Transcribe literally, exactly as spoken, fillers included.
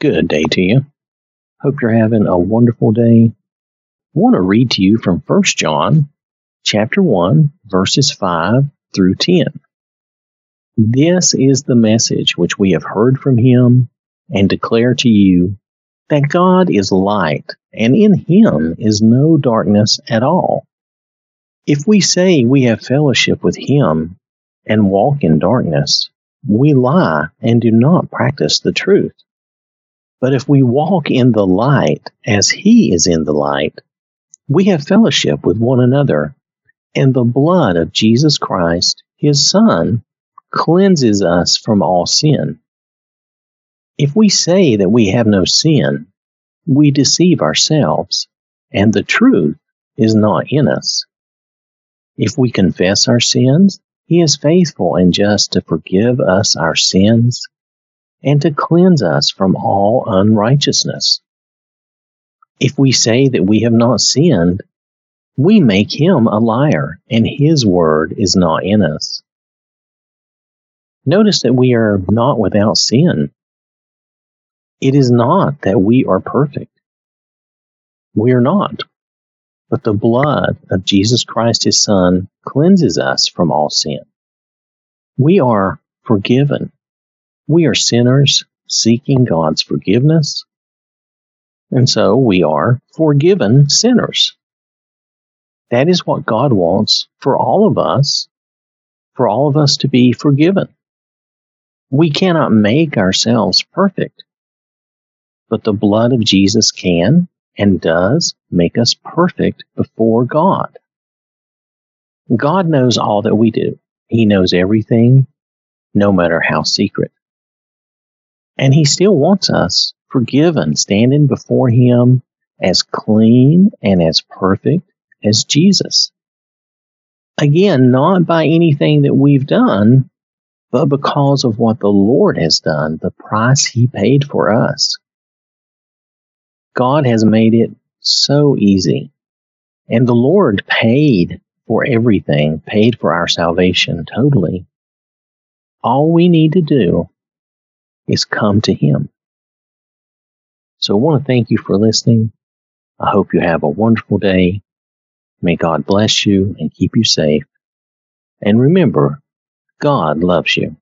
Good day to you. Hope you're having a wonderful day. I want to read to you from First John chapter one, verses five through ten. This is the message which we have heard from him and declare to you, that God is light, and in him is no darkness at all. If we say we have fellowship with him and walk in darkness, we lie and do not practice the truth. But if we walk in the light as he is in the light, we have fellowship with one another, and the blood of Jesus Christ, his Son, cleanses us from all sin. If we say that we have no sin, we deceive ourselves, and the truth is not in us. If we confess our sins, he is faithful and just to forgive us our sins and to cleanse us from all unrighteousness. If we say that we have not sinned, we make him a liar, and his word is not in us. Notice that we are not without sin. It is not that we are perfect. We are not. But the blood of Jesus Christ, his Son, cleanses us from all sin. We are forgiven. We are sinners seeking God's forgiveness, and so we are forgiven sinners. That is what God wants for all of us, for all of us to be forgiven. We cannot make ourselves perfect, but the blood of Jesus can and does make us perfect before God. God knows all that we do. He knows everything, no matter how secret. And he still wants us forgiven, standing before him as clean and as perfect as Jesus. Again, not by anything that we've done, but because of what the Lord has done, the price he paid for us. God has made it so easy. And the Lord paid for everything, paid for our salvation totally. All we need to do is come to him. So I want to thank you for listening. I hope you have a wonderful day. May God bless you and keep you safe. And remember, God loves you.